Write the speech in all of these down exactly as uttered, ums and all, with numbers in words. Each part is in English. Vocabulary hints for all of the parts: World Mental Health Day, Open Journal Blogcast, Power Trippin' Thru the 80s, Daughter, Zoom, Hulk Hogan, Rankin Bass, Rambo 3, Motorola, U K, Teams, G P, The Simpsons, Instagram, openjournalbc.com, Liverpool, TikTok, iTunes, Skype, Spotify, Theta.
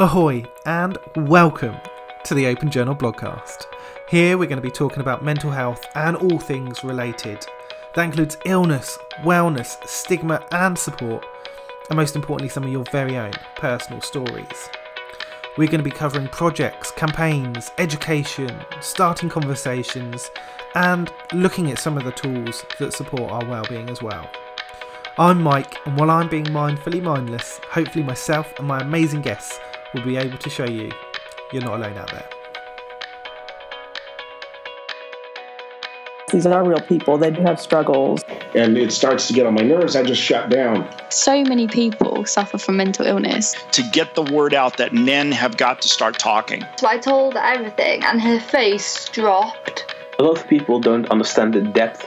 Ahoy and welcome to the Open Journal Blogcast. Here we're going to be talking about mental health and all things related. That includes illness, wellness, stigma and support, and most importantly some of your very own personal stories. We're going to be covering projects, campaigns, education, starting conversations and looking at some of the tools that support our well-being as well. I'm Mike, and while I'm being mindfully mindless, hopefully myself and my amazing guests will be able to show you you're not alone out there. These are real people. They do have struggles. And it starts to get on my nerves. I just shut down. So many people suffer from mental illness. To get the word out that men have got to start talking. So I told her everything and her face dropped. A lot of people don't understand the depth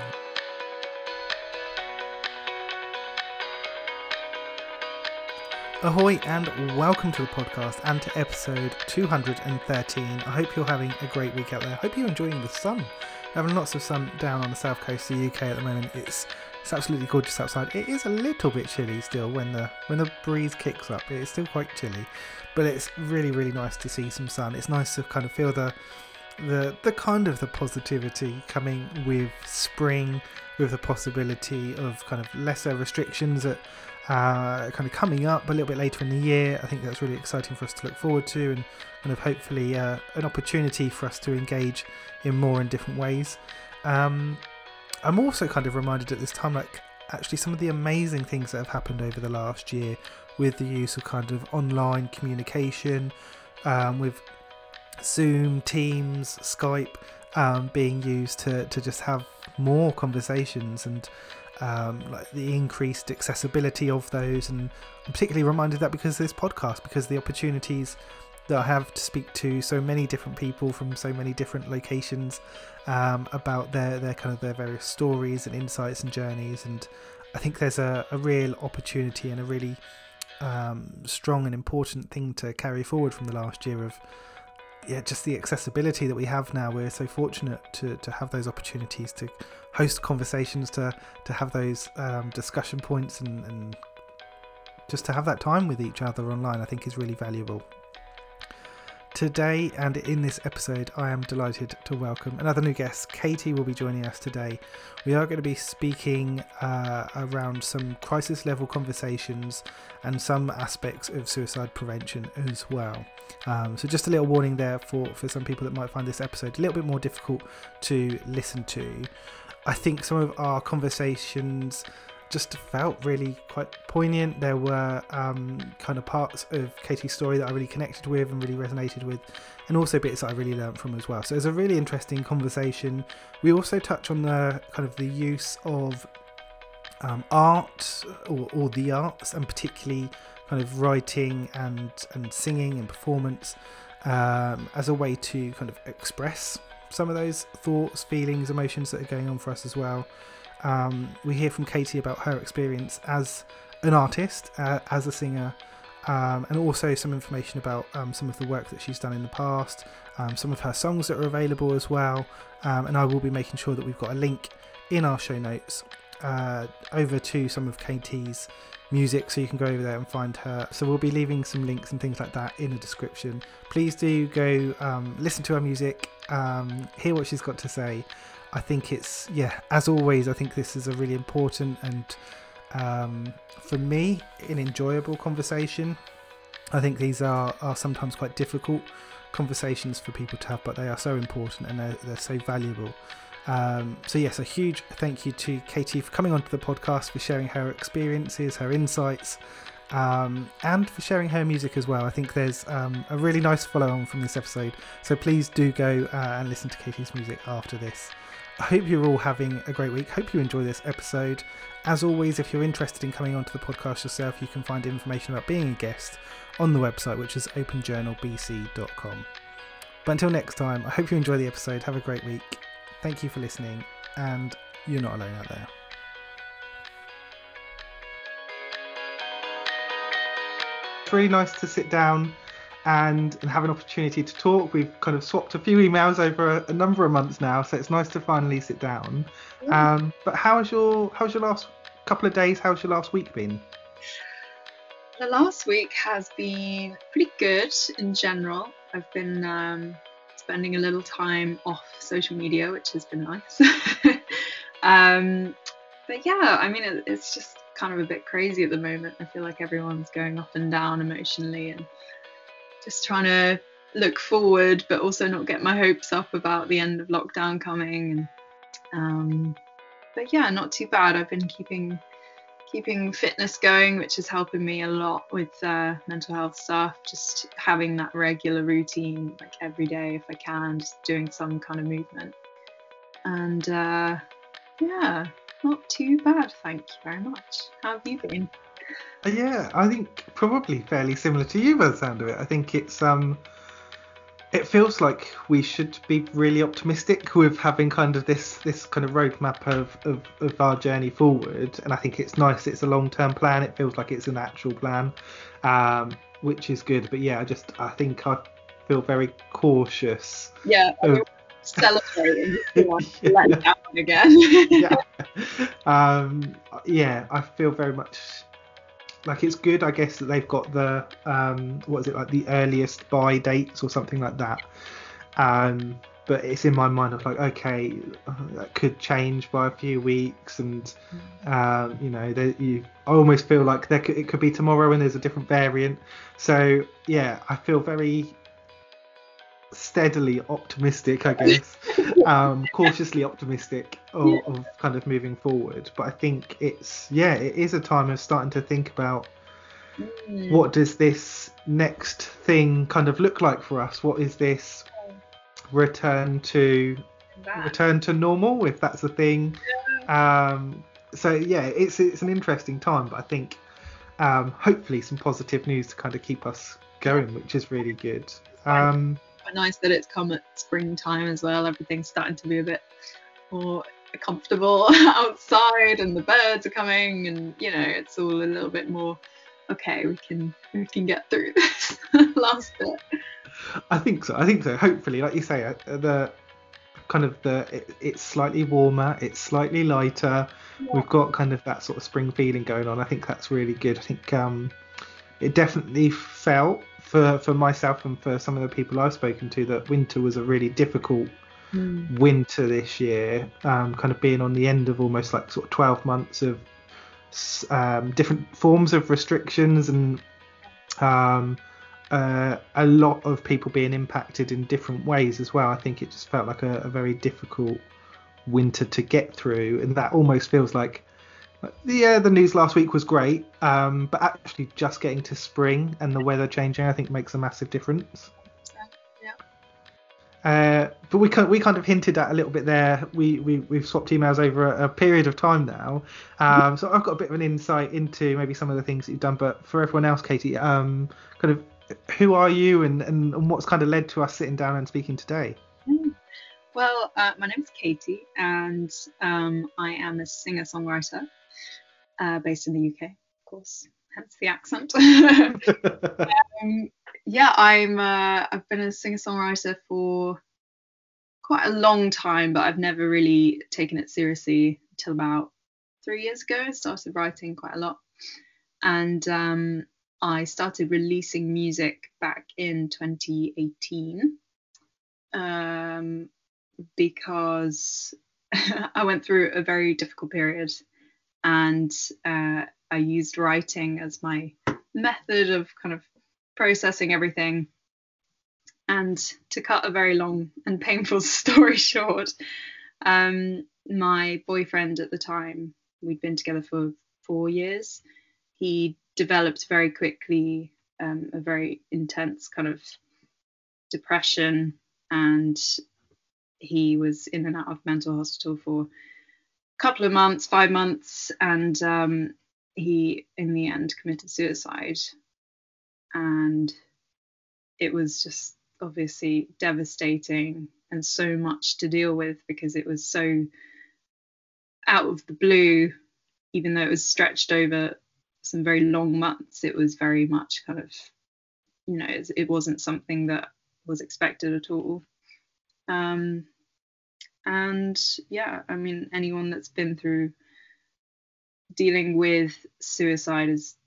Ahoy and welcome to the podcast and to episode two hundred thirteen. I hope you're having a great week out there. I hope you're enjoying the sun. We're having lots of sun down on the south coast of the U K at the moment. It's it's absolutely gorgeous outside. It is a little bit chilly still when the when the breeze kicks up. It's still quite chilly, but it's really, really nice to see some sun. It's nice to kind of feel the the the kind of the positivity coming with spring, with the possibility of kind of lesser restrictions at uh kind of coming up a little bit later in the year. I think that's really exciting for us to look forward to, and kind of hopefully uh, an opportunity for us to engage in more and different ways. um I'm also kind of reminded at this time, like, actually some of the amazing things that have happened over the last year with the use of kind of online communication, um with Zoom, Teams, Skype um being used to to just have more conversations, and Um, like the increased accessibility of those. And I'm particularly reminded of that because of this podcast, because the opportunities that I have to speak to so many different people from so many different locations um, about their, their kind of their various stories and insights and journeys. And I think there's a, a real opportunity and a really um, strong and important thing to carry forward from the last year of yeah just the accessibility that we have now. We're so fortunate to to have those opportunities to host conversations, to to have those um discussion points, and, and just to have that time with each other online, I think is really valuable. Today and in this episode, I am delighted to welcome another new guest. Katie will be joining us today. We are going to be speaking uh, around some crisis level conversations and some aspects of suicide prevention as well. Um, so just a little warning there for, for some people that might find this episode a little bit more difficult to listen to. I think some of our conversations just felt really quite poignant. There were um, kind of parts of Katie's story that I really connected with and really resonated with, and also bits that I really learned from as well. So it was a really interesting conversation. We also touch on the kind of the use of um, art or, or the arts, and particularly kind of writing and, and singing and performance um, as a way to kind of express some of those thoughts, feelings, emotions that are going on for us as well. Um, we hear from Katie about her experience as an artist, uh, as a singer, um, and also some information about um, some of the work that she's done in the past, um, some of her songs that are available as well, um, and I will be making sure that we've got a link in our show notes uh, over to some of Katie's music, so you can go over there and find her. So we'll be leaving some links and things like that in the description. Please do go um, listen to her music, um, hear what she's got to say. I think it's, yeah, as always, I think this is a really important and, um, for me, an enjoyable conversation. I think these are, are sometimes quite difficult conversations for people to have, but they are so important and they're, they're so valuable. Um, so yes, a huge thank you to Katie for coming onto the podcast, for sharing her experiences, her insights, um, and for sharing her music as well. I think there's um, a really nice follow on from this episode, so please do go uh, and listen to Katie's music after this. I hope you're all having a great week. Hope you enjoy this episode. As always, if you're interested in coming onto the podcast yourself, you can find information about being a guest on the website, which is open journal b c dot com. But until next time, I hope you enjoy the episode. Have a great week. Thank you for listening, and you're not alone out there. It's really nice to sit down and have an opportunity to talk. We've kind of swapped a few emails over a, a number of months now, so it's nice to finally sit down. Mm. Um, but how has your how's your last couple of days? How's your last week been? The last week has been pretty good in general. I've been um, spending a little time off social media, which has been nice. um, but yeah, I mean, it, it's just kind of a bit crazy at the moment. I feel like everyone's going up and down emotionally, and just trying to look forward, but also not get my hopes up about the end of lockdown coming. And, um, but yeah, not too bad. I've been keeping keeping fitness going, which is helping me a lot with uh, mental health stuff. Just having that regular routine, like every day if I can, just doing some kind of movement. And uh, yeah, not too bad. Thank you very much. How have you been? Yeah, I think probably fairly similar to you by the sound of it. I think it's um, it feels like we should be really optimistic with having kind of this this kind of roadmap of, of, of our journey forward. And I think it's nice. It's a long-term plan. It feels like it's an actual plan, um, which is good. But yeah, I just I think I feel very cautious. Yeah. Of, celebrating yeah. Let down again. yeah. Um, yeah, I feel very much like it's good, I guess, that they've got the um what is it, like the earliest buy dates or something like that, um but it's in my mind of like, okay, that could change by a few weeks, and um you know, that you I almost feel like there could, it could be tomorrow and there's a different variant. So yeah, I feel very steadily optimistic, I guess. um cautiously optimistic of, yeah. of kind of moving forward. But I think it's yeah it is a time of starting to think about mm. what does this next thing kind of look like for us. What is this return to that. return to normal, if that's a thing. yeah. um so yeah it's it's an interesting time, but I think um hopefully some positive news to kind of keep us going, which is really good. um Nice that it's come at springtime as well. Everything's starting to be a bit more comfortable outside, and the birds are coming, and you know, it's all a little bit more okay, we can we can get through this last bit. I think so I think so hopefully, like you say, the kind of the it, it's slightly warmer, it's slightly lighter. yeah. We've got kind of that sort of spring feeling going on. I think that's really good. I think um it definitely felt for for myself and for some of the people I've spoken to that winter was a really difficult mm. winter this year, um kind of being on the end of almost like sort of twelve months of um different forms of restrictions, and um uh, a lot of people being impacted in different ways as well. I think it just felt like a, a very difficult winter to get through, and that almost feels like yeah the news last week was great, um but actually just getting to spring and the weather changing, I think, makes a massive difference. yeah, yeah. uh but we kind we kind of hinted at a little bit there. We, we we've swapped emails over a, a period of time now, um so I've got a bit of an insight into maybe some of the things that you've done. But for everyone else, Katie, um kind of who are you, and and, and what's kind of led to us sitting down and speaking today? Well, uh, my name's Katie, and um I am a singer-songwriter. Uh, based in the U K, of course, hence the accent. um, yeah, I'm. Uh, I've been a singer-songwriter for quite a long time, but I've never really taken it seriously until about three years ago. I started writing quite a lot, and um, I started releasing music back in twenty eighteen um, because I went through a very difficult period. And uh, I used writing as my method of kind of processing everything. And to cut a very long and painful story short, Um, my boyfriend at the time, we'd been together for four years. He developed very quickly um, a very intense kind of depression, and he was in and out of mental hospital for a couple of months, five months, and um, he, in the end, committed suicide. And it was just obviously devastating and so much to deal with, because it was so out of the blue. Even though it was stretched over some very long months, it was very much kind of, you know, it, it wasn't something that was expected at all. Um, and yeah, I mean, anyone that's been through dealing with suicide is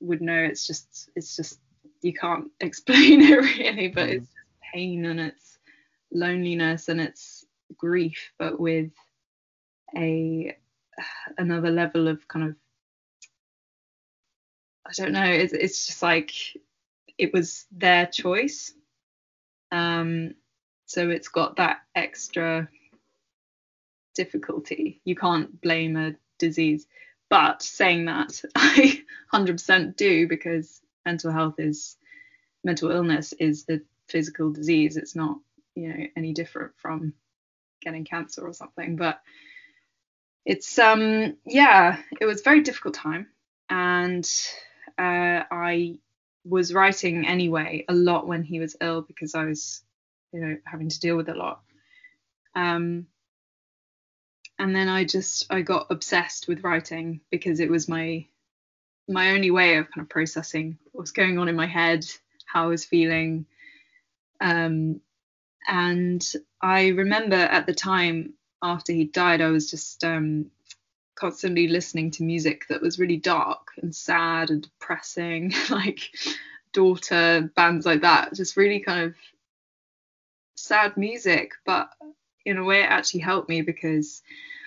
would know it's just it's just you can't explain it really, but it's just pain and it's loneliness and it's grief, but with a another level of kind of, I don't know, it's, it's just like it was their choice, um so it's got that extra difficulty. You can't blame a disease, but saying that, I one hundred percent do, because mental health is mental illness is the physical disease. It's not, you know, any different from getting cancer or something, but it's um yeah it was a very difficult time. And uh, I was writing anyway a lot when he was ill, because I was, you know, having to deal with a lot. Um, and then I just I got obsessed with writing, because it was my my only way of kind of processing what was going on in my head, how I was feeling. Um, and I remember at the time after he died, I was just um, constantly listening to music that was really dark and sad and depressing, like Daughter, bands like that, just really kind of sad music. But in a way, it actually helped me, because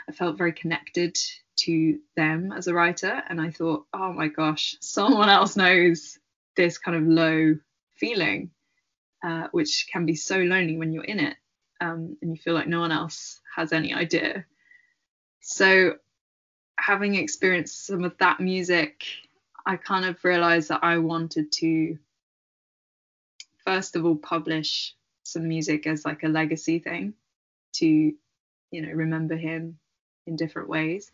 I felt very connected to them as a writer. And I thought, oh my gosh, someone else knows this kind of low feeling, uh, which can be so lonely when you're in it, um, and you feel like no one else has any idea. So having experienced some of that music, I kind of realized that I wanted to, first of all, publish some music as like a legacy thing to, you know, remember him in different ways,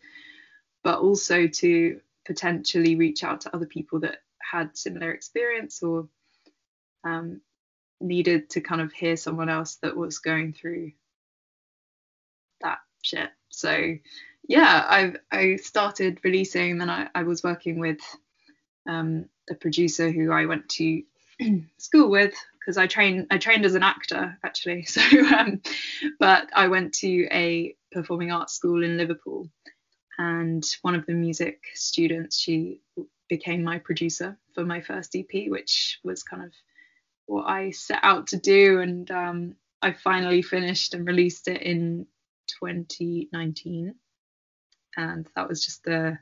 but also to potentially reach out to other people that had similar experience, or um, needed to kind of hear someone else that was going through that shit. So yeah, I've, I started releasing, and then I, I was working with um, a producer who I went to school with, because I trained I trained as an actor actually. So um, but I went to a performing arts school in Liverpool, and one of the music students, she became my producer for my first E P, which was kind of what I set out to do. And um, I finally finished and released it in twenty nineteen, and that was just the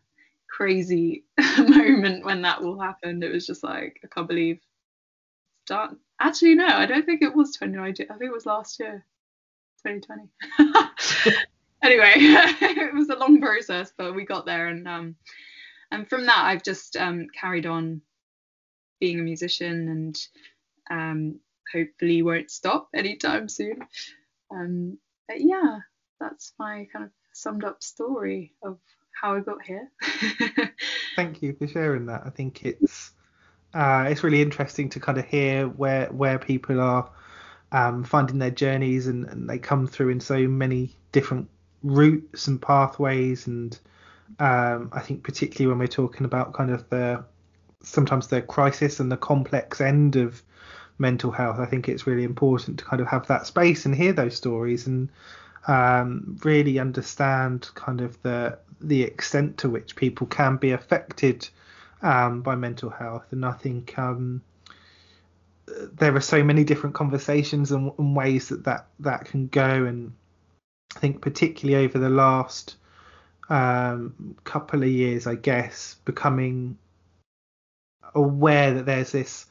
crazy moment when that all happened. It was just like, I can't believe it's done. Actually, no, I don't think it was twenty nineteen. I think it was last year, twenty twenty. Anyway, it was a long process, but we got there. And um, and from that, I've just um, carried on being a musician, and um, hopefully won't stop anytime soon. Um, but yeah, that's my kind of summed up story of how I got here. Thank you for sharing that. I think it's uh, it's really interesting to kind of hear where where people are um, finding their journeys, and, and they come through in so many different routes and pathways. And um, I think particularly when we're talking about kind of the sometimes the crisis and the complex end of mental health, I think it's really important to kind of have that space and hear those stories, and um, really understand kind of the the extent to which people can be affected um, by mental health. And I think um, there are so many different conversations and, and ways that, that that can go. And I think particularly over the last um, couple of years, I guess, becoming aware that there's this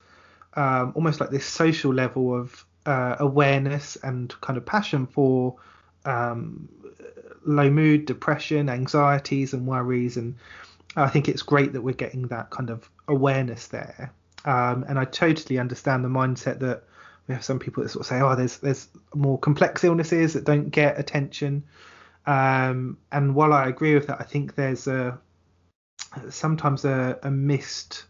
um, almost like this social level of uh, awareness and kind of passion for um, low mood, depression, anxieties and worries. And I think it's great that we're getting that kind of awareness there. Um, and I totally understand the mindset that we have some people that sort of say, oh, there's there's more complex illnesses that don't get attention. Um, and while I agree with that, I think there's a sometimes a, a missed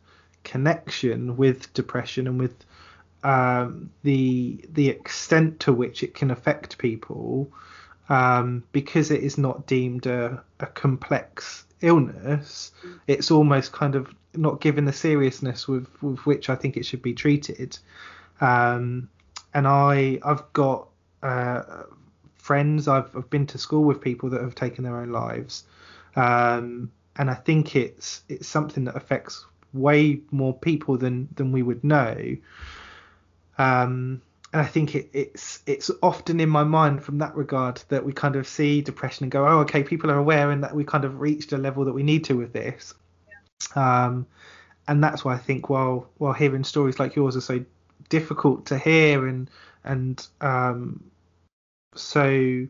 connection with depression and with um, the the extent to which it can affect people, um, because it is not deemed a, a complex illness. It's almost kind of not given the seriousness with, with which I think it should be treated. Um, and I I've got uh, friends I've, I've been to school with people that have taken their own lives. Um, and I think it's it's something that affects way more people than than we would know. Um, and I think it, it's it's often in my mind from that regard that we kind of see depression and go, oh, OK, people are aware and that we kind of reached a level that we need to with this. Yeah. Um, and that's why I think while while hearing stories like yours are so difficult to hear and and um, so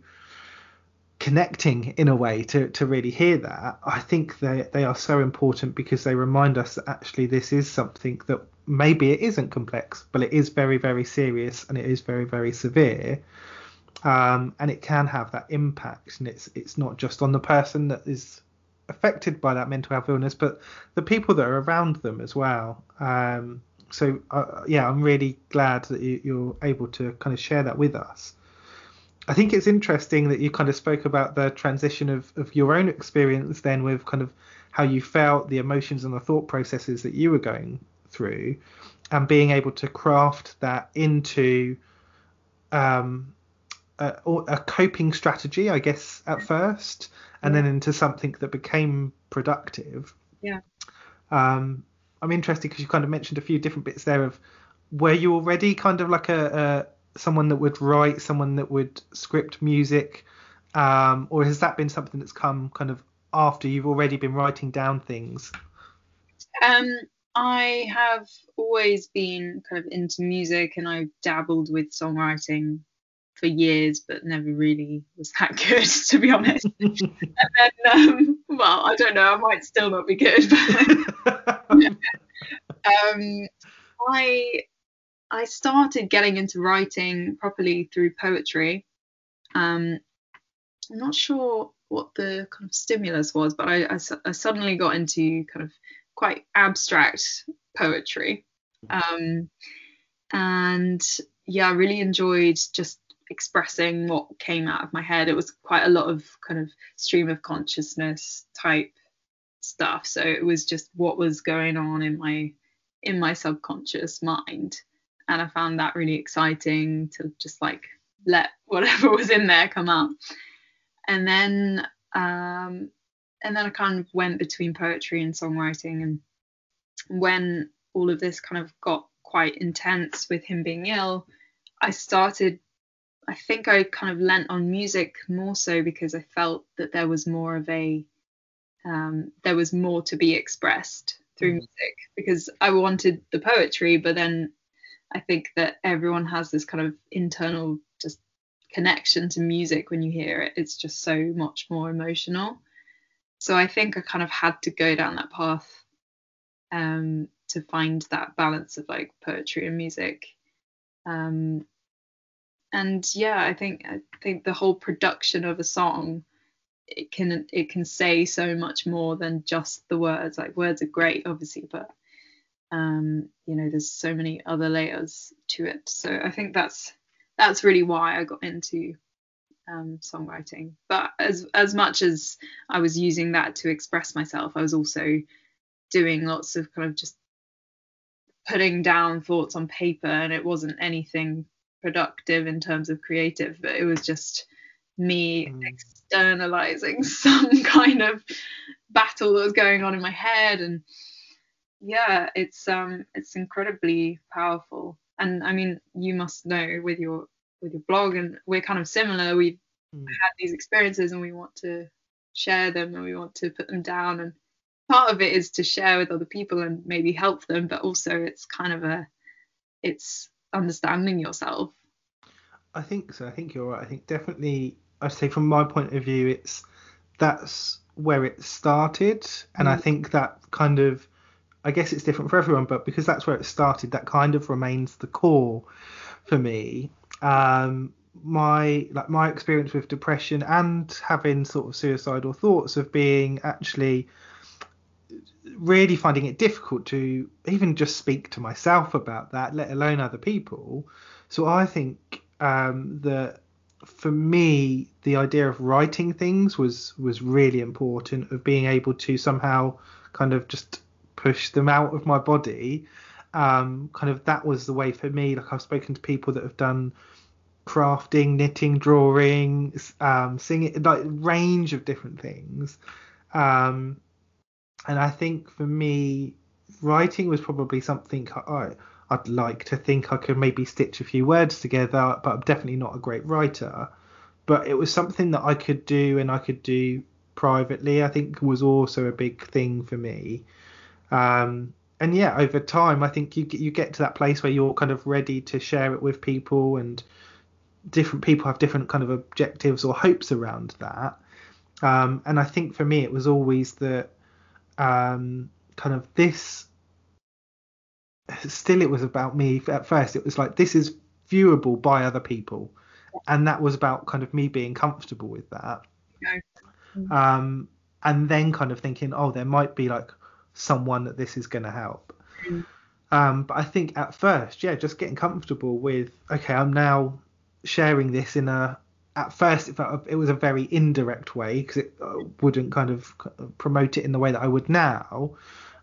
connecting in a way to, to really hear that, I think they, they are so important because they remind us that actually this is something that maybe it isn't complex, but it is very, very serious and it is very, very severe. Um, and it can have that impact. And it's it's not just on the person that is affected by that mental health illness, but the people that are around them as well. Um, so, uh, yeah, I'm really glad that you, you're able to kind of share that with us. I think it's interesting that you kind of spoke about the transition of, of your own experience then with kind of how you felt, the emotions and the thought processes that you were going through, and being able to craft that into um, a, a coping strategy, I guess, at first, and yeah. then into something that became productive. Yeah. Um, I'm interested because you kind of mentioned a few different bits there of, were you already kind of like a... a someone that would write, someone that would script music, um, or has that been something that's come kind of after you've already been writing down things? Um, I have always been kind of into music, and I've dabbled with songwriting for years, but never really was that good, to be honest. And then, um, well, I don't know, I might still not be good. But um, I... I started getting into writing properly through poetry. Um, I'm not sure what the kind of stimulus was, but I, I, I suddenly got into kind of quite abstract poetry. Um, and yeah, I really enjoyed just expressing what came out of my head. It was quite a lot of kind of stream of consciousness type stuff. So it was just what was going on in my in my subconscious mind. And I found that really exciting to just like let whatever was in there come out. And then um, and then I kind of went between poetry and songwriting. And when all of this kind of got quite intense with him being ill, I started, I think I kind of lent on music more so because I felt that there was more of a, um, there was more to be expressed through music, because I wanted the poetry, but then I think that everyone has this kind of internal just connection to music. When you hear it, it's just so much more emotional. So I think I kind of had to go down that path um, to find that balance of like poetry and music. Um, and yeah, I think I think the whole production of a song, it can it can say so much more than just the words. Like words are great, obviously, but Um, you know, there's so many other layers to it. So I think that's that's really why I got into um, songwriting. But as as much as I was using that to express myself, I was also doing lots of kind of just putting down thoughts on paper, and it wasn't anything productive in terms of creative, but it was just me mm. externalizing some kind of battle that was going on in my head. And yeah, it's um it's incredibly powerful. And I mean, you must know with your with your blog, and we're kind of similar. We've mm. had these experiences and we want to share them and we want to put them down, and part of it is to share with other people and maybe help them, but also it's kind of a it's understanding yourself. I think so I think you're right. I think definitely I say from my point of view, it's that's where it started. And mm-hmm. I think that kind of, I guess it's different for everyone, but because that's where it started, that kind of remains the core for me. Um, my like my experience with depression and having sort of suicidal thoughts of being actually really finding it difficult to even just speak to myself about that, let alone other people. So I think um, that for me, the idea of writing things was was really important, of being able to somehow kind of just push them out of my body. Um, kind of that was the way for me. Like I've spoken to people that have done crafting, knitting, drawing, um, singing, like range of different things. Um, and I think for me, writing was probably something I, I'd like to think I could maybe stitch a few words together, but I'm definitely not a great writer. But it was something that I could do and I could do privately, I think was also a big thing for me. Um, and yeah, over time, I think you you get to that place where you're kind of ready to share it with people, and different people have different kind of objectives or hopes around that. Um, and I think for me, it was always that um, kind of this. Still, it was about me at first. It was like, this is viewable by other people. And that was about kind of me being comfortable with that. Okay. Um, and then kind of thinking, oh, there might be like someone that this is going to help. Mm. Um, but I think at first, yeah, just getting comfortable with, okay, I'm now sharing this in a, at first it, felt, it was a very indirect way, because it wouldn't kind of promote it in the way that I would now.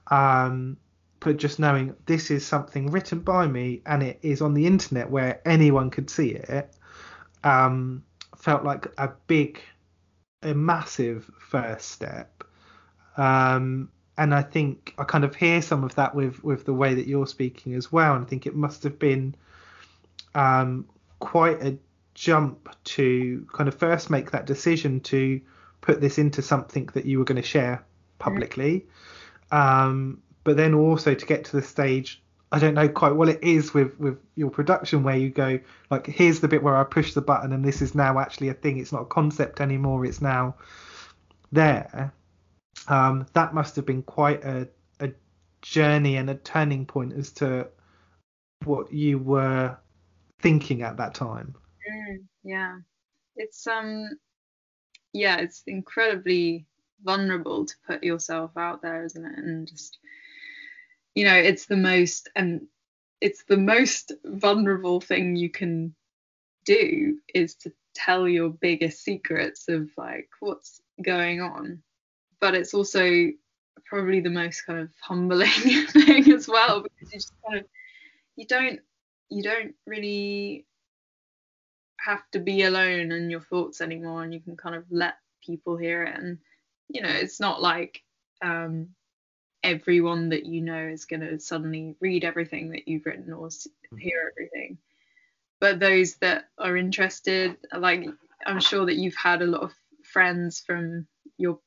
Um, but just knowing this is something written by me and it is on the internet where anyone could see it, um, felt like a big, a massive first step. Um, and I think I kind of hear some of that with, with the way that you're speaking as well. And I think it must have been, um, quite a jump to kind of first make that decision to put this into something that you were going to share publicly. Um, but then also to get to the stage, I don't know quite what it is with, with your production, where you go like, here's the bit where I push the button and this is now actually a thing. It's not a concept anymore. It's now there. Um, that must have been quite a, a journey and a turning point as to what you were thinking at that time. Mm, yeah, it's um yeah it's incredibly vulnerable to put yourself out there, isn't it? And just, you know, it's the most and it's the most vulnerable thing you can do, is to tell your biggest secrets of like what's going on. But it's also probably the most kind of humbling thing as well, because you just kind of you don't you don't really have to be alone in your thoughts anymore, and you can kind of let people hear it. And you know, it's not like um everyone that you know is going to suddenly read everything that you've written or hear everything, but those that are interested, like I'm sure that you've had a lot of friends from your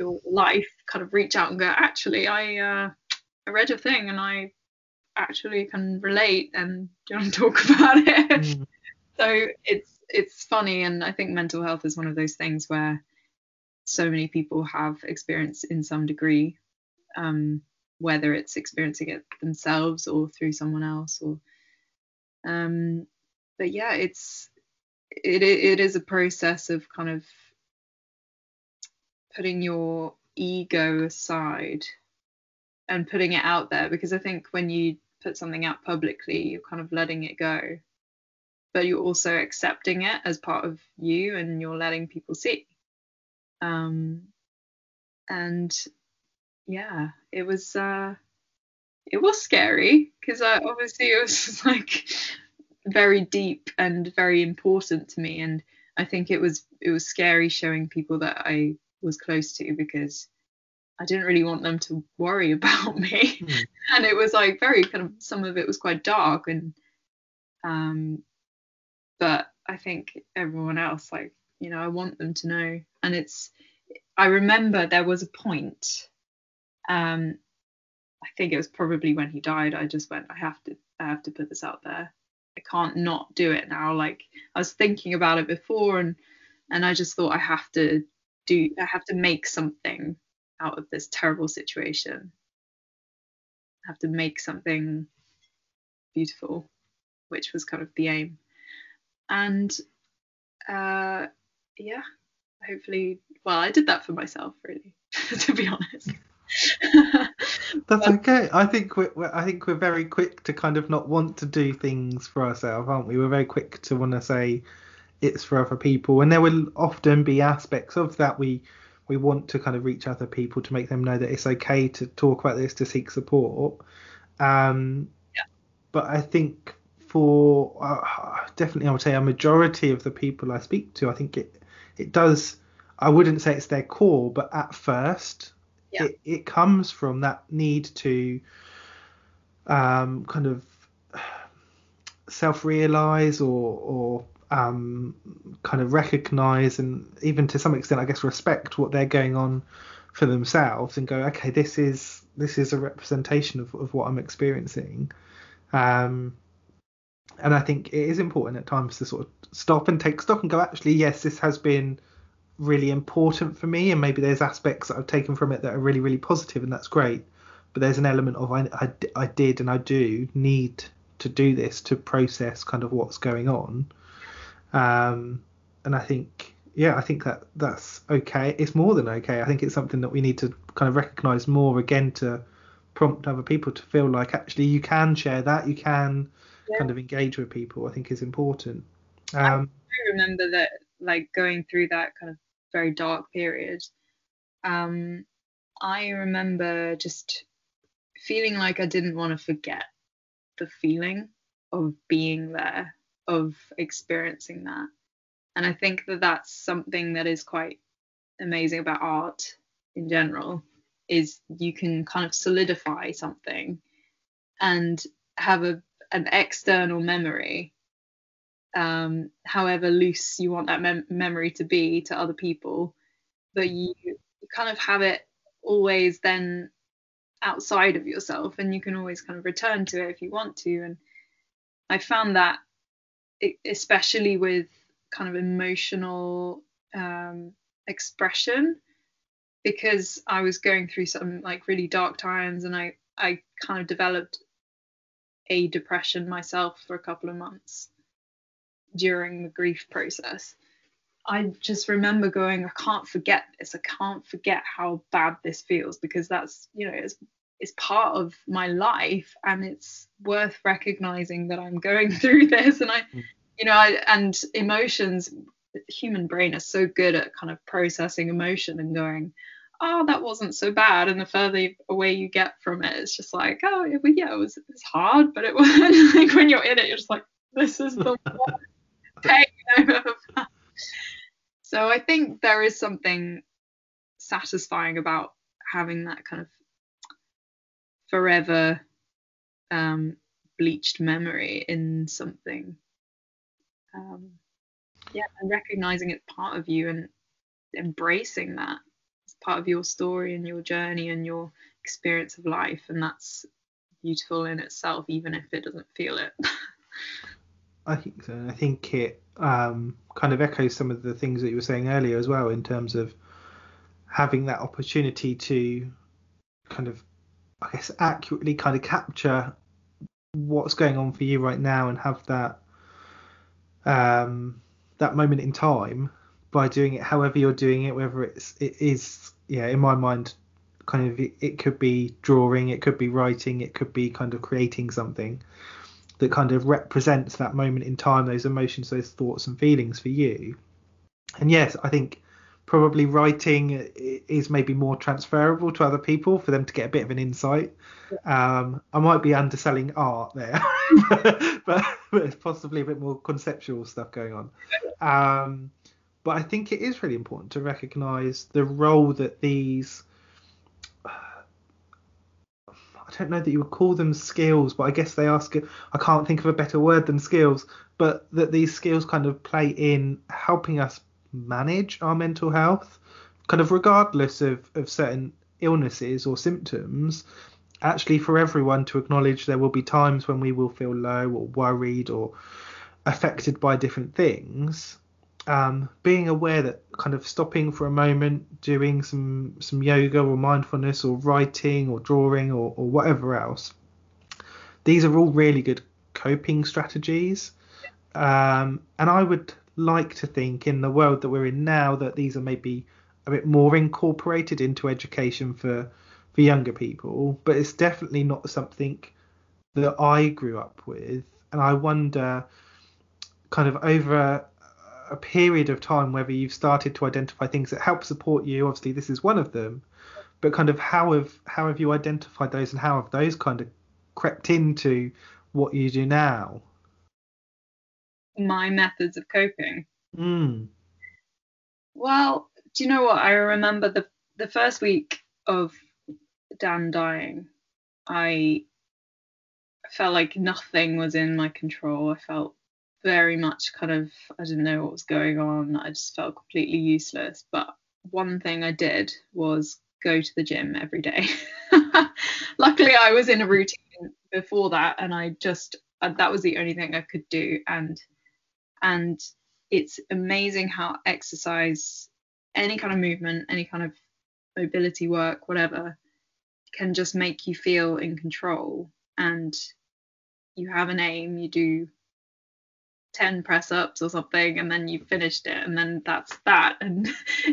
your life kind of reach out and go, actually I uh I read your thing and I actually can relate, and do you want to talk about it? Mm. So it's it's funny, and I think mental health is one of those things where so many people have experienced in some degree, um, whether it's experiencing it themselves or through someone else, or um, but yeah, it's it it is a process of kind of putting your ego aside and putting it out there, because I think when you put something out publicly, you're kind of letting it go, but you're also accepting it as part of you, and you're letting people see. Um, and yeah, it was uh, it was scary, because uh, obviously it was just like very deep and very important to me, and I think it was it was scary showing people that I was close to, because I didn't really want them to worry about me. Mm. And it was like very kind of, some of it was quite dark, and um but I think everyone else, like, you know, I want them to know. And it's, I remember there was a point, um I think it was probably when he died, I just went, I have to I have to put this out there, I can't not do it now. Like I was thinking about it before, and And I just thought I have to do, I have to make something out of this terrible situation. I have to make something beautiful, which was kind of the aim. And uh, yeah, hopefully, well, I did that for myself, really, to be honest. That's okay. I think we're, we're, I think we're very quick to kind of not want to do things for ourselves, aren't we? We're very quick to want to say it's for other people, and there will often be aspects of that we we want to kind of reach other people to make them know that it's okay to talk about this, to seek support. Um, yeah. But I think for uh, definitely, I would say a majority of the people I speak to, I think it it does. I wouldn't say it's their core, but at first. Yeah. It, it comes from that need to um, kind of self-realise or, or um, kind of recognise and even to some extent, I guess, respect what they're going on for themselves and go, OK, this is this is a representation of, of what I'm experiencing. Um, and I think it is important at times to sort of stop and take stock and go, actually, yes, this has been really important for me, and maybe there's aspects that I've taken from it that are really really positive, and that's great, but there's an element of I, I, I did and I do need to do this to process kind of what's going on, um and I think yeah I think that that's okay. It's more than okay. I think it's something that we need to kind of recognize more again to prompt other people to feel like actually you can share that, you can yeah. kind of engage with people. I think is important. um I remember that, like, going through that kind of very dark period, um I remember just feeling like I didn't want to forget the feeling of being there, of experiencing that. And I think that that's something that is quite amazing about art in general, is you can kind of solidify something and have a an external memory, um however loose you want that mem- memory to be to other people, but you, you kind of have it always then outside of yourself, and you can always kind of return to it if you want to. And I found that it, especially with kind of emotional um expression, because I was going through some like really dark times, and I I kind of developed a depression myself for a couple of months during the grief process. I just remember going, I can't forget this. I can't forget how bad this feels, because that's, you know, it's it's part of my life, and it's worth recognizing that I'm going through this. And I, you know, I and emotions, the human brain is so good at kind of processing emotion and going, oh, that wasn't so bad. And the further away you get from it, it's just like, oh, well, yeah, it was it was hard, but it wasn't. Like when you're in it, you're just like, this is the worst. Pain over. So I think there is something satisfying about having that kind of forever um, bleached memory in something. Um, yeah, and recognising it's part of you and embracing that. It's part of your story and your journey and your experience of life, and that's beautiful in itself, even if it doesn't feel it. I think so. I think it um, kind of echoes some of the things that you were saying earlier as well, in terms of having that opportunity to kind of, I guess, accurately kind of capture what's going on for you right now, and have that um, that moment in time by doing it however you're doing it, whether it's it is yeah in my mind kind of it, it could be drawing, it could be writing, it could be kind of creating something that kind of represents that moment in time, those emotions, those thoughts and feelings for you. And yes, I think probably writing is maybe more transferable to other people for them to get a bit of an insight. Yeah. Um, I might be underselling art there, but, but it's possibly a bit more conceptual stuff going on. Um, but I think it is really important to recognise the role that these, I don't know that you would call them skills, but I guess they are skill. I can't think of a better word than skills, but that these skills kind of play in helping us manage our mental health, kind of regardless of, of certain illnesses or symptoms. Actually, for everyone to acknowledge there will be times when we will feel low or worried or affected by different things. um, being aware that kind of stopping for a moment, doing some some yoga or mindfulness or writing or drawing or, or whatever else. These are all really good coping strategies. Um, and I would like to think in the world that we're in now that these are maybe a bit more incorporated into education for for younger people. But it's definitely not something that I grew up with. And I wonder kind of over a, a period of time whether you've started to identify things that help support you. Obviously, this is one of them. But kind of how have how have you identified those, and how have those kind of crept into what you do now? My methods of coping. Mm. Well, do you know what? I remember the the first week of Dan dying, I felt like nothing was in my control. I felt very much kind of, I didn't know what was going on. I just felt completely useless. But one thing I did was go to the gym every day. Luckily, I was in a routine before that, and I just, that was the only thing I could do. And and it's amazing how exercise, any kind of movement, any kind of mobility work, whatever, can just make you feel in control. And you have an aim, you do ten press-ups or something, and then you finished it, and then that's that. And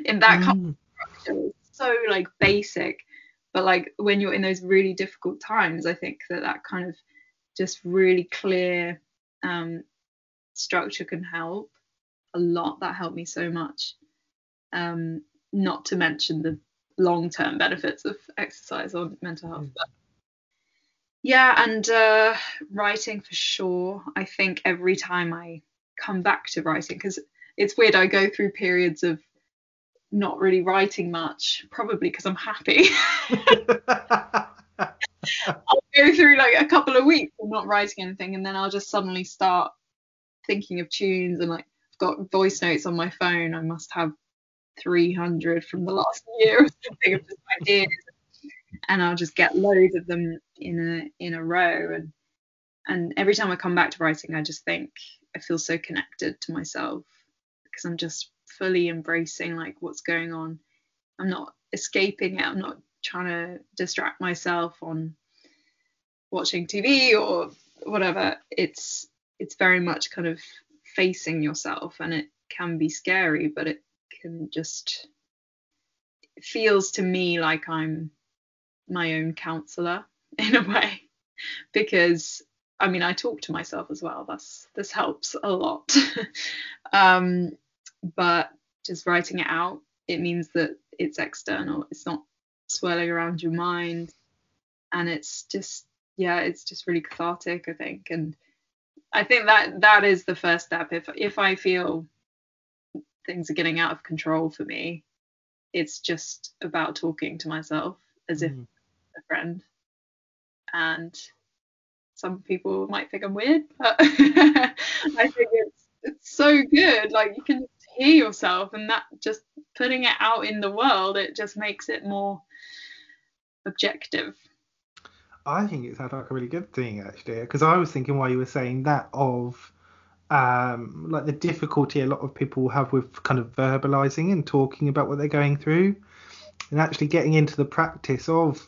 in that mm. kind of structure, it's so like basic, but like when you're in those really difficult times, I think that that kind of just really clear um, structure can help a lot. That helped me so much. Um, not to mention the long-term benefits of exercise on mental health. Mm. But yeah, and uh, writing for sure. I think every time I come back to writing, because it's weird, I go through periods of not really writing much, probably because I'm happy. I'll go through like a couple of weeks of not writing anything, and then I'll just suddenly start thinking of tunes, and like I've got voice notes on my phone. I must have three hundred from the last year or something of just ideas, and I'll just get loads of them in a in a row. And and every time I come back to writing, I just think I feel so connected to myself, because I'm just fully embracing like what's going on. I'm not escaping it. I'm not trying to distract myself on watching T V or whatever. It's it's very much kind of facing yourself, and it can be scary, but it can just, it feels to me like I'm my own counselor in a way, because I mean I talk to myself as well. That's this helps a lot. um, but just writing it out, it means that it's external. It's not swirling around your mind, and it's just yeah it's just really cathartic, I think. And I think that that is the first step. If if I feel things are getting out of control for me, it's just about talking to myself as mm. if a friend. And some people might think I'm weird, but I think it's it's so good. Like you can hear yourself, and that just putting it out in the world, it just makes it more objective. I think it sounds like a really good thing actually, because I was thinking while you were saying that of um like the difficulty a lot of people have with kind of verbalizing and talking about what they're going through, and actually getting into the practice of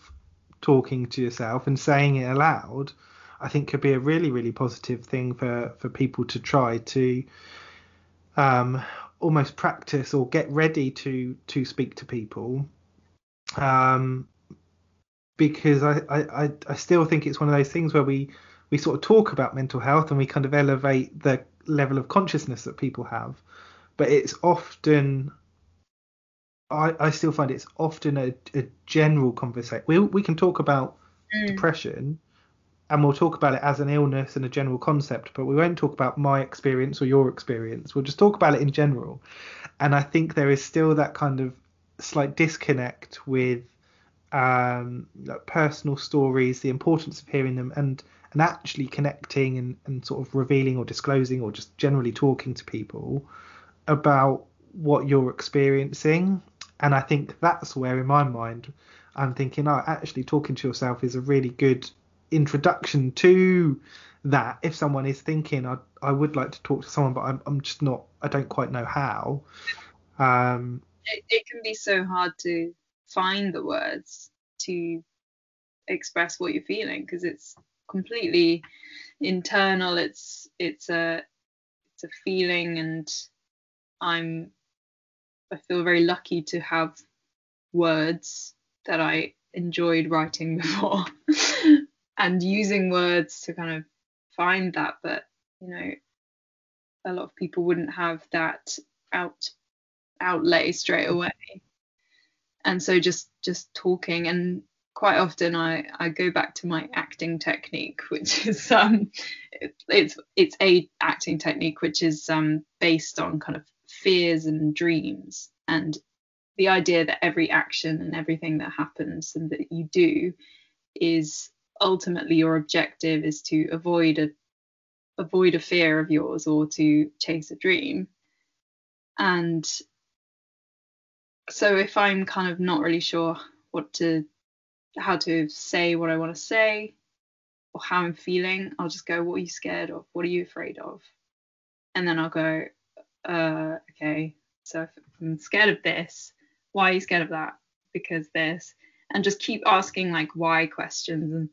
talking to yourself and saying it aloud, I think could be a really really positive thing for for people to try to um almost practice or get ready to to speak to people, um because I I I still think it's one of those things where we we sort of talk about mental health and we kind of elevate the level of consciousness that people have, but it's often I, I still find it's often a, a general conversation. We we can talk about mm. depression, and we'll talk about it as an illness and a general concept, but we won't talk about my experience or your experience. We'll just talk about it in general. And I think there is still that kind of slight disconnect with um, like personal stories, the importance of hearing them, and, and actually connecting and, and sort of revealing or disclosing or just generally talking to people about what you're experiencing. And I think that's where in my mind I'm thinking, oh, actually talking to yourself is a really good introduction to that. If someone is thinking, I I would like to talk to someone, but I'm I'm just not, I don't quite know how. Um, it, it can be so hard to find the words to express what you're feeling, because it's completely internal. It's it's a it's a feeling, and I'm I feel very lucky to have words that I enjoyed writing before and using words to kind of find that. But you know, a lot of people wouldn't have that out outlay straight away, and so just just talking. And quite often I I go back to my acting technique, which is um it, it's it's a acting technique which is um based on kind of fears and dreams, and the idea that every action and everything that happens and that you do is ultimately your objective is to avoid a avoid a fear of yours or to chase a dream. And so if I'm kind of not really sure what to how to say what I want to say or how I'm feeling, I'll just go, what are you scared of? What are you afraid of? And then I'll go, uh, okay, so if I'm scared of this, why are you scared of that? Because this. And just keep asking like why questions, and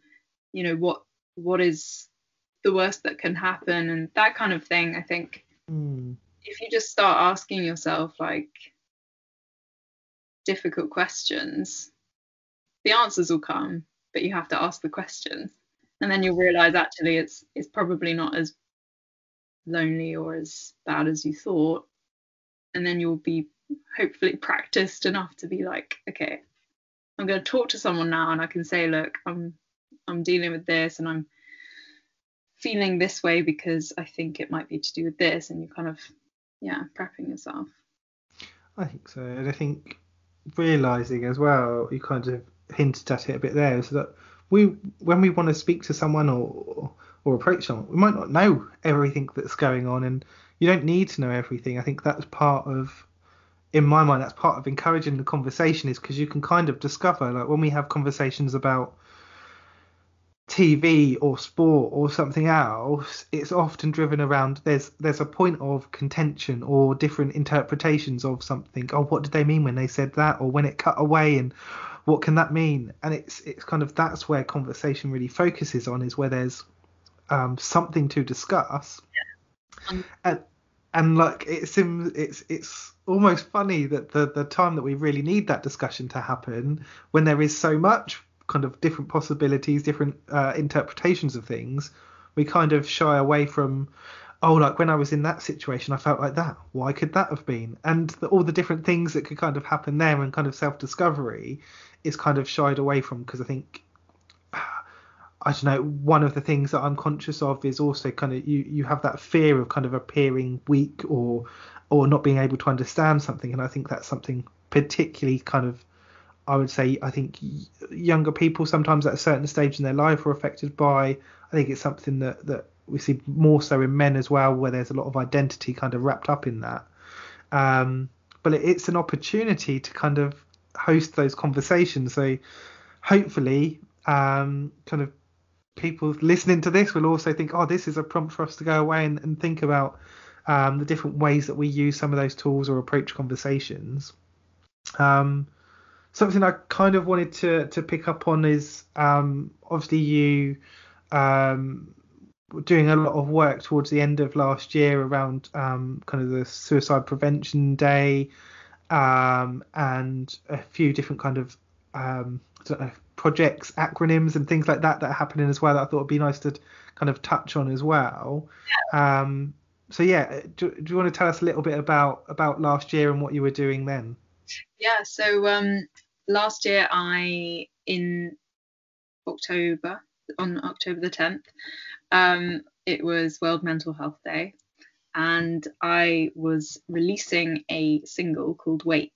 you know, what what is the worst that can happen, and that kind of thing. I think mm. if you just start asking yourself like difficult questions, the answers will come, but you have to ask the questions, and then you'll realize actually it's it's probably not as lonely or as bad as you thought. And then you'll be hopefully practiced enough to be like, okay, I'm going to talk to someone now, and I can say, look, I'm I'm dealing with this, and I'm feeling this way because I think it might be to do with this. And you kind of, yeah, prepping yourself. I think so. And I think realising as well, you kind of hinted at it a bit there, so that we, when we want to speak to someone or or approach someone, we might not know everything that's going on, and you don't need to know everything. I think that's part of, in my mind, that's part of encouraging the conversation, is because you can kind of discover, like when we have conversations about T V or sport or something else, it's often driven around there's there's a point of contention or different interpretations of something. Oh, what did they mean when they said that, or when it cut away, and what can that mean? And it's it's kind of, that's where conversation really focuses on, is where there's um something to discuss. Yeah. um, and and like it's it's it's almost funny that the the time that we really need that discussion to happen, when there is so much kind of different possibilities, different uh, interpretations of things, we kind of shy away from, oh, like when I was in that situation, I felt like that. Why could that have been? And the, all the different things that could kind of happen there, and kind of self-discovery is kind of shied away from, because I think, I don't know, one of the things that I'm conscious of is also kind of you you have that fear of kind of appearing weak or or not being able to understand something. And I think that's something particularly kind of, I would say, I think younger people sometimes at a certain stage in their life are affected by. I think it's something that, that we see more so in men as well, where there's a lot of identity kind of wrapped up in that. Um, but it, it's an opportunity to kind of host those conversations. So hopefully um, kind of people listening to this will also think, oh, this is a prompt for us to go away and, and think about um, the different ways that we use some of those tools or approach conversations. Um, Something I kind of wanted to, to pick up on is um, obviously you um, were doing a lot of work towards the end of last year around um, kind of the Suicide Prevention Day um, and a few different kind of um, I don't know, projects, acronyms and things like that that are happening as well, that I thought would be nice to kind of touch on as well. Yeah. Um, so, yeah, do, do you want to tell us a little bit about, about last year and what you were doing then? Yeah, so um, last year I, in October, on October the tenth, um, it was World Mental Health Day, and I was releasing a single called Wait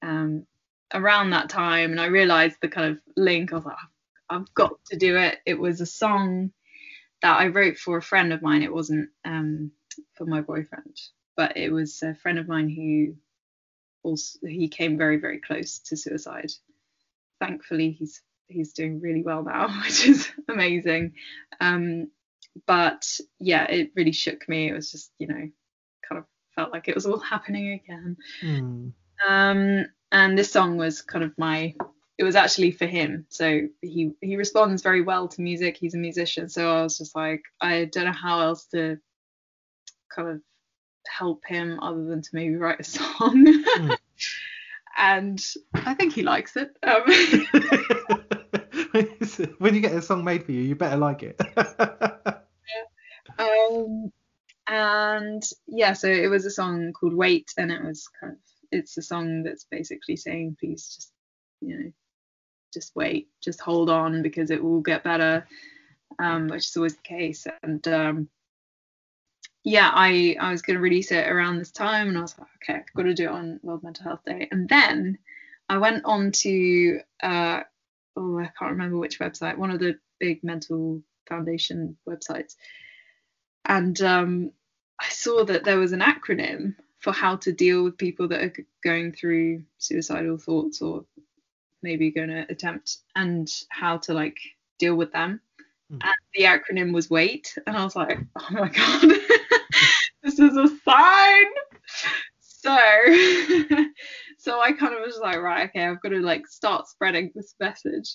um, around that time, and I realised the kind of link, I was like, I've got to do it. It was a song that I wrote for a friend of mine. It wasn't um, for my boyfriend, but it was a friend of mine who... Also, he came very, very close to suicide. Thankfully, he's he's doing really well now, which is amazing. Um, but yeah, it really shook me. It was just, you know, kind of felt like it was all happening again. Mm. Um, and this song was kind of my, it was actually for him. So he, he responds very well to music. He's a musician. So I was just like, I don't know how else to kind of help him other than to maybe write a song. Mm. And I think he likes it. Um, when you get a song made for you, you better like it. um, and yeah, so it was a song called Wait, and it was kind of, it's a song that's basically saying, please just, you know, just wait, just hold on, because it will get better, um, which is always the case. And um, yeah, I, I was going to release it around this time, and I was like, okay, I've got to do it on World Mental Health Day. And then I went on to, uh, oh, I can't remember which website, one of the big mental foundation websites. And um, I saw that there was an acronym for how to deal with people that are going through suicidal thoughts or maybe going to attempt, and how to like deal with them. Mm. And the acronym was WAIT. And I was like, oh my God, this is a sign. So, so I kind of was like, right, okay, I've got to like start spreading this message.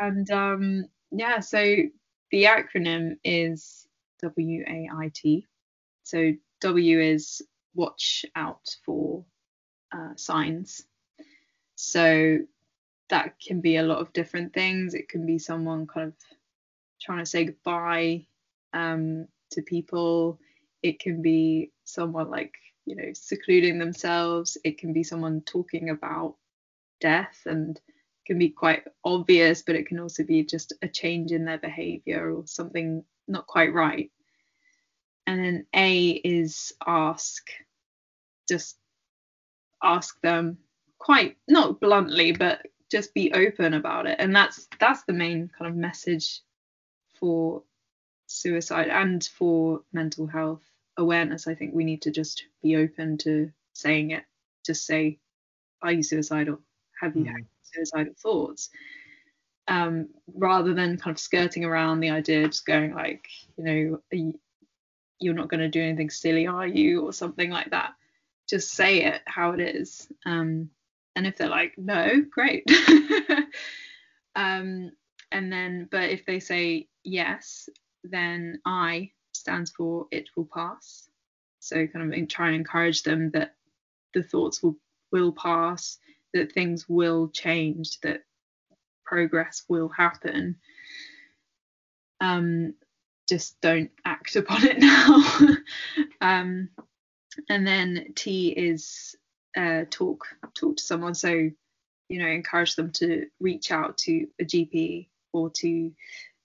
And um, yeah, so the acronym is W A I T. So W is watch out for uh, signs. So that can be a lot of different things. It can be someone kind of trying to say goodbye um, to people. It can be someone like, you know, secluding themselves. It can be someone talking about death, and can be quite obvious, but it can also be just a change in their behavior or something not quite right. And then A is ask, just ask them, quite not bluntly, but just be open about it. And that's that's the main kind of message for suicide and for mental health awareness. I think we need to just be open to saying it. Just say, are you suicidal? Have you had suicidal thoughts? Um, rather than kind of skirting around the idea, just going like, you know, are you, you're not going to do anything silly, are you? Or something like that. Just say it how it is. Um, and if they're like, no, great. um, and then, but if they say yes, then I stands for it will pass. So kind of try and encourage them that the thoughts will will pass, that things will change, that progress will happen. Um, just don't act upon it now. um, and then T is uh, talk talk to someone. So, you know, encourage them to reach out to a G P or to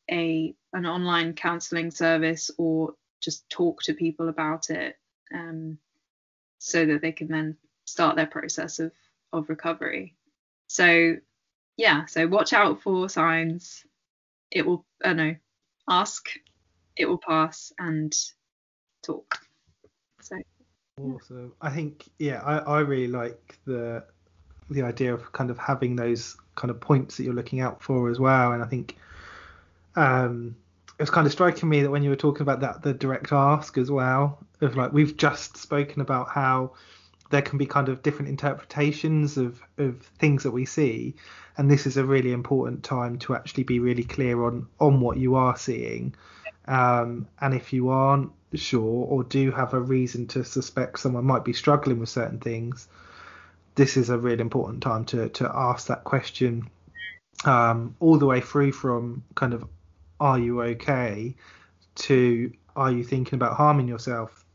a an online counselling service, or just talk to people about it, um, so that they can then start their process of, of recovery. So yeah, so watch out for signs, it will, uh, no, ask, it will pass, and talk. So awesome. I think, yeah, I, I really like the the idea of kind of having those kind of points that you're looking out for as well. And I think um it was kind of striking me that when you were talking about that, the direct ask as well, of like, we've just spoken about how there can be kind of different interpretations of of things that we see, and this is a really important time to actually be really clear on on what you are seeing, um and if you aren't sure or do have a reason to suspect someone might be struggling with certain things, this is a really important time to to ask that question, um all the way through from kind of are you okay to are you thinking about harming yourself.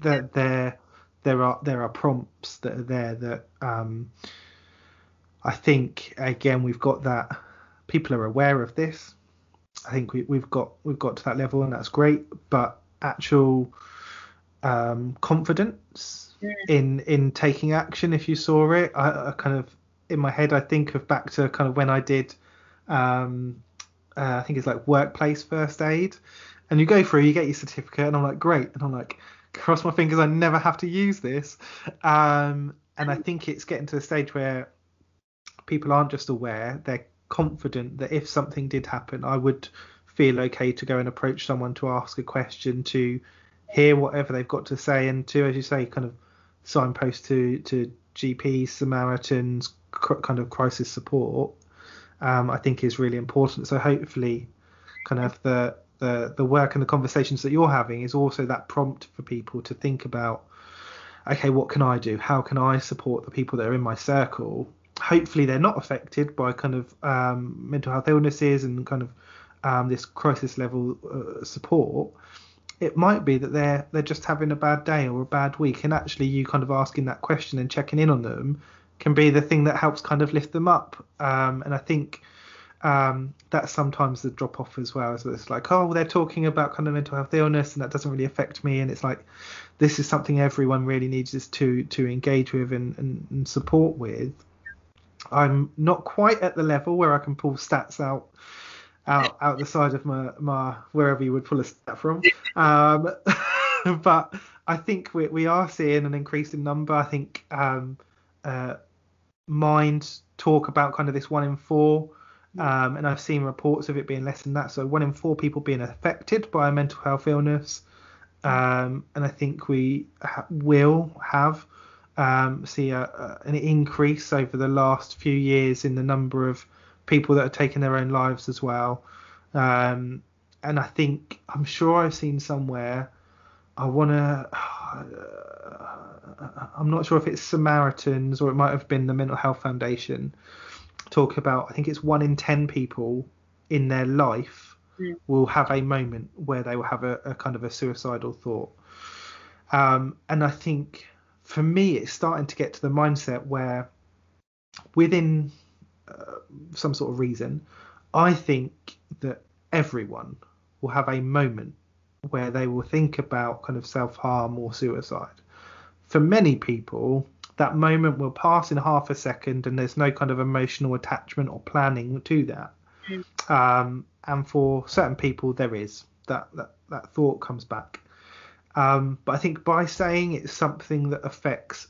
That there there are there are prompts that are there that um I think, again, we've got that people are aware of this. I think we, we've got we've got to that level, and that's great, but actual um confidence yeah. in in taking action if you saw it. I, I kind of in my head I think of back to kind of when I did um uh, I think it's like workplace first aid, and you go through, you get your certificate, and I'm like, great, and I'm like, cross my fingers I never have to use this, um and I think it's getting to the stage where people aren't just aware, they're confident that if something did happen, I would feel okay to go and approach someone, to ask a question, to hear whatever they've got to say, and to, as you say, kind of signpost to to G Ps, Samaritans, cr- kind of crisis support, um, I think is really important. So hopefully kind of the, the the work and the conversations that you're having is also that prompt for people to think about, okay, what can I do? How can I support the people that are in my circle? Hopefully they're not affected by kind of um, mental health illnesses and kind of um, this crisis level uh, support. It might be that they're they're just having a bad day or a bad week, and actually you kind of asking that question and checking in on them can be the thing that helps kind of lift them up. Um, and I think um, that's sometimes the drop off as well. So it's like, oh, they're talking about kind of mental health illness and that doesn't really affect me. And it's like, this is something everyone really needs is to to engage with and, and, and support with. I'm not quite at the level where I can pull stats out out out the side of my, my wherever you would pull a stat from, um, but I think we we are seeing an increasing number. I think um, uh, Mind talk about kind of this one in four, um, and I've seen reports of it being less than that. So one in four people being affected by a mental health illness, um, and I think we ha- will have. Um, see a, a, an increase over the last few years in the number of people that are taking their own lives as well. Um, and I think, I'm sure I've seen somewhere, I want to, uh, I'm not sure if it's Samaritans or it might have been the Mental Health Foundation, talk about, I think it's one in ten people in their life yeah. will have a moment where they will have a, a kind of a suicidal thought. Um, and I think, for me, it's starting to get to the mindset where within uh, some sort of reason, I think that everyone will have a moment where they will think about kind of self-harm or suicide. For many people, that moment will pass in half a second and there's no kind of emotional attachment or planning to that. Mm. Um, and for certain people, there is. That, that, that thought comes back. Um, but I think by saying it's something that affects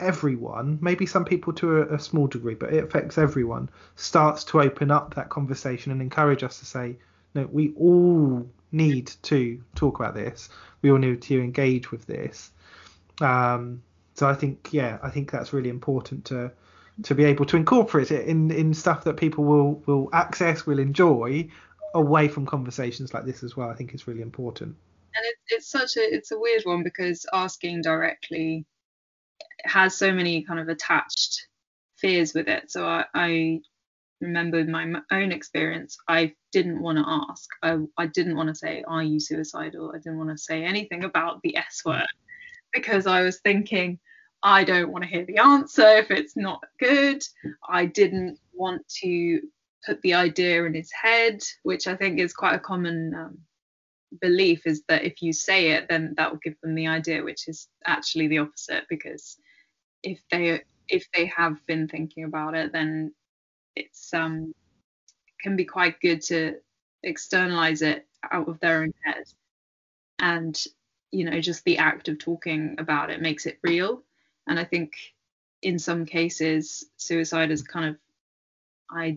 everyone, maybe some people to a, a small degree, but it affects everyone, starts to open up that conversation and encourage us to say, no, we all need to talk about this. We all need to engage with this. Um, so I think, yeah, I think that's really important to to be able to incorporate it in, in stuff that people will, will access, will enjoy, away from conversations like this as well. I think it's really important. And it, it's such a it's a weird one, because asking directly has so many kind of attached fears with it. So I, I remember my own experience. I didn't want to ask. I, I didn't want to say, are you suicidal? I didn't want to say anything about the S word, because I was thinking, I don't want to hear the answer if it's not good. I didn't want to put the idea in his head, which I think is quite a common um, belief, is that if you say it, then that will give them the idea, which is actually the opposite, because if they if they have been thinking about it, then it's um can be quite good to externalize it out of their own head. And you know, just the act of talking about it makes it real. And I think in some cases suicide is kind of I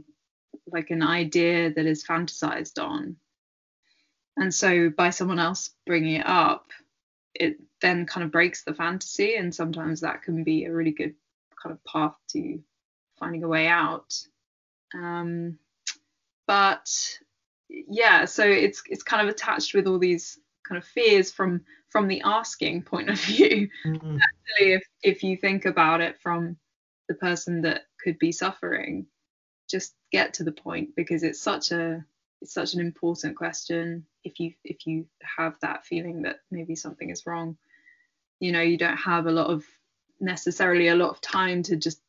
like an idea that is fantasized on. And so by someone else bringing it up, it then kind of breaks the fantasy. And sometimes that can be a really good kind of path to finding a way out. Um, but yeah, so it's it's kind of attached with all these kind of fears from from the asking point of view. Mm-hmm. Actually, if, if you think about it from the person that could be suffering, just get to the point, because it's such a It's such an important question. If you if you have that feeling that maybe something is wrong, you know, you don't have a lot of necessarily a lot of time to just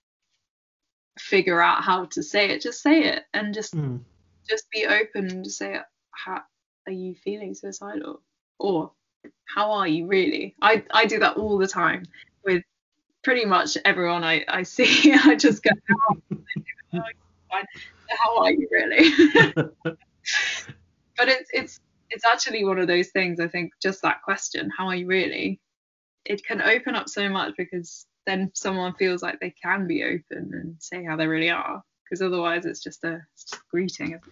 figure out how to say it. Just say it, and just mm. just be open and just say, how are you feeling suicidal? Or how are you really? I, I do that all the time with pretty much everyone I, I see. I just go, oh, how are you really? But it's it's it's actually one of those things. I think just that question, how are you really, it can open up so much, because then someone feels like they can be open and say how they really are. because otherwise it's just a, it's just a greeting, isn't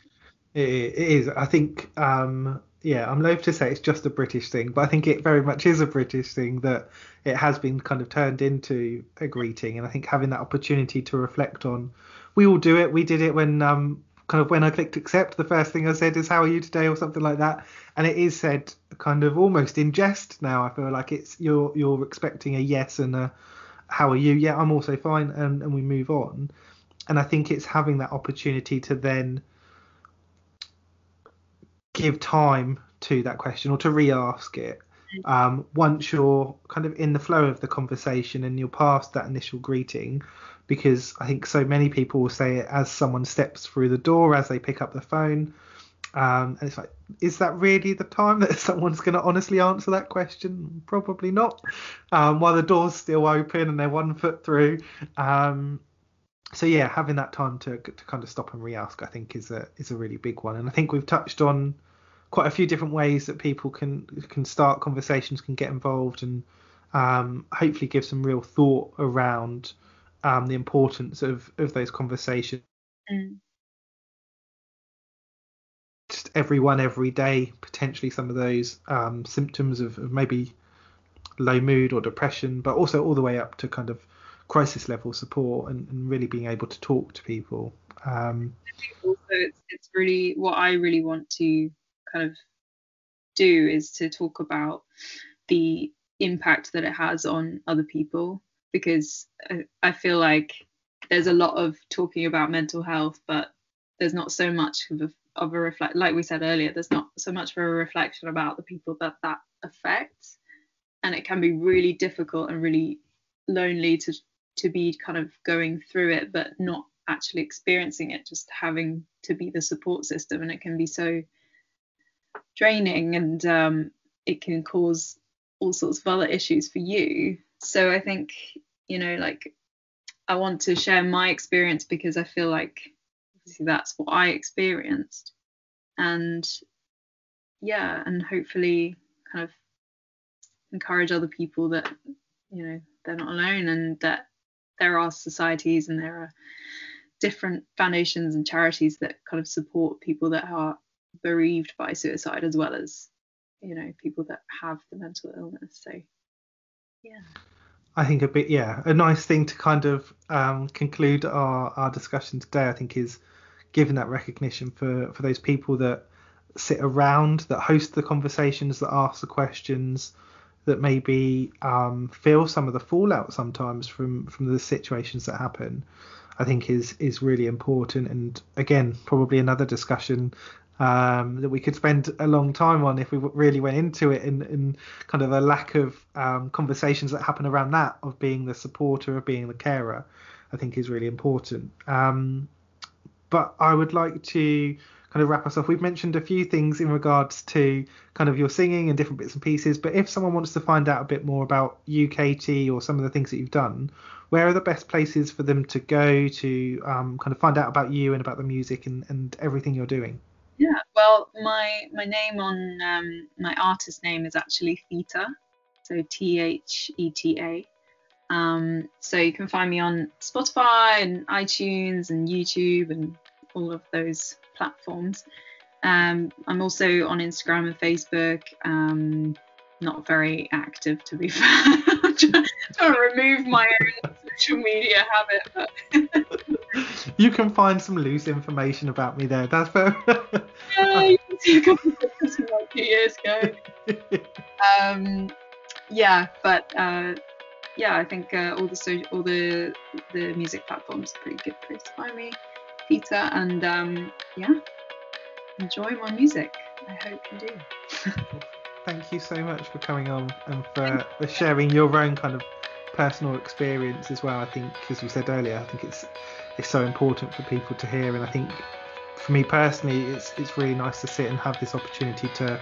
it? It is. I think, um, yeah, I'm loath to say it's just a British thing, but I think it very much is a British thing that it has been kind of turned into a greeting. And I think having that opportunity to reflect on, we all do it. We did it when um, kind of when I clicked accept, the first thing I said is, how are you today, or something like that. And it is said kind of almost in jest now. I feel like it's you're you're expecting a yes and a how are you? Yeah, I'm also fine. And, and we move on. And I think it's having that opportunity to then give time to that question or to re-ask it um, once you're kind of in the flow of the conversation and you're past that initial greeting. Because I think so many people will say it as someone steps through the door, as they pick up the phone. Um, and it's like, is that really the time that someone's going to honestly answer that question? Probably not. Um, while the door's still open and they're one foot through. Um, so, yeah, having that time to, to kind of stop and re-ask, I think, is a is a really big one. And I think we've touched on quite a few different ways that people can can start conversations, can get involved, and um, hopefully give some real thought around um, the importance of, of those conversations. Mm. Everyone every day, potentially some of those um, symptoms of, of maybe low mood or depression, but also all the way up to kind of crisis level support and, and really being able to talk to people. Um, I think also it's, it's really what I really want to kind of do is to talk about the impact that it has on other people, because I, I feel like there's a lot of talking about mental health, but there's not so much of a of a reflect like we said earlier there's not so much of a reflection about the people that that affects, and it can be really difficult and really lonely to to be kind of going through it but not actually experiencing it, just having to be the support system. And it can be so draining, and um it can cause all sorts of other issues for you. So I think, you know, like I want to share my experience because I feel like that's what I experienced, and yeah, and hopefully kind of encourage other people that, you know, they're not alone, and that there are societies and there are different foundations and charities that kind of support people that are bereaved by suicide, as well as, you know, people that have the mental illness. So yeah, I think a bit yeah a nice thing to kind of um conclude our our discussion today, I think, is given that recognition for, for those people that sit around, that host the conversations, that ask the questions, that maybe um, feel some of the fallout sometimes from, from the situations that happen, I think is, is really important. And again, probably another discussion um, that we could spend a long time on if we really went into it, and, and kind of a lack of um, conversations that happen around that, of being the supporter, of being the carer, I think is really important. Um, But I would like to kind of wrap us up. We've mentioned a few things in regards to kind of your singing and different bits and pieces. But if someone wants to find out a bit more about U K T or some of the things that you've done, where are the best places for them to go to um, kind of find out about you and about the music and, and everything you're doing? Yeah, well, my my name on um, my artist name is actually Theta, so T H E T A. Um, so you can find me on Spotify and iTunes and YouTube and all of those platforms. Um, I'm also on Instagram and Facebook. Um, not very active, to be fair. I'm trying to remove my own social media habit. But you can find some loose information about me there. That's fair. Yeah, you can see a couple of things from like two years ago. Um, yeah, but. Uh, Yeah, I think uh, all the so- all the the music platforms are pretty good place to find me, Peter, and um, yeah, enjoy my music. I hope you do. Thank you so much for coming on and for, for sharing your own kind of personal experience as well. I think, as you said earlier, I think it's it's so important for people to hear, and I think for me personally, it's it's really nice to sit and have this opportunity to.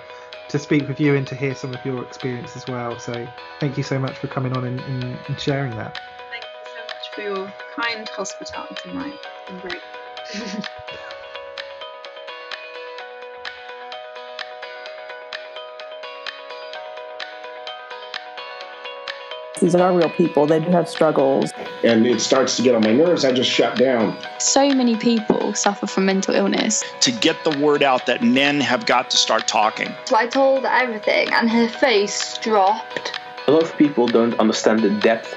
to speak with you and to hear some of your experience as well. So thank you so much for coming on and, and, and sharing that. Thank you so much for your kind hospitality, Mike. It's been great. These are real people. They do have struggles. and it starts to get on my nerves, I just shut down. So many people suffer from mental illness. To get the word out that men have got to start talking. So I told her everything and her face dropped. A lot of people don't understand the depth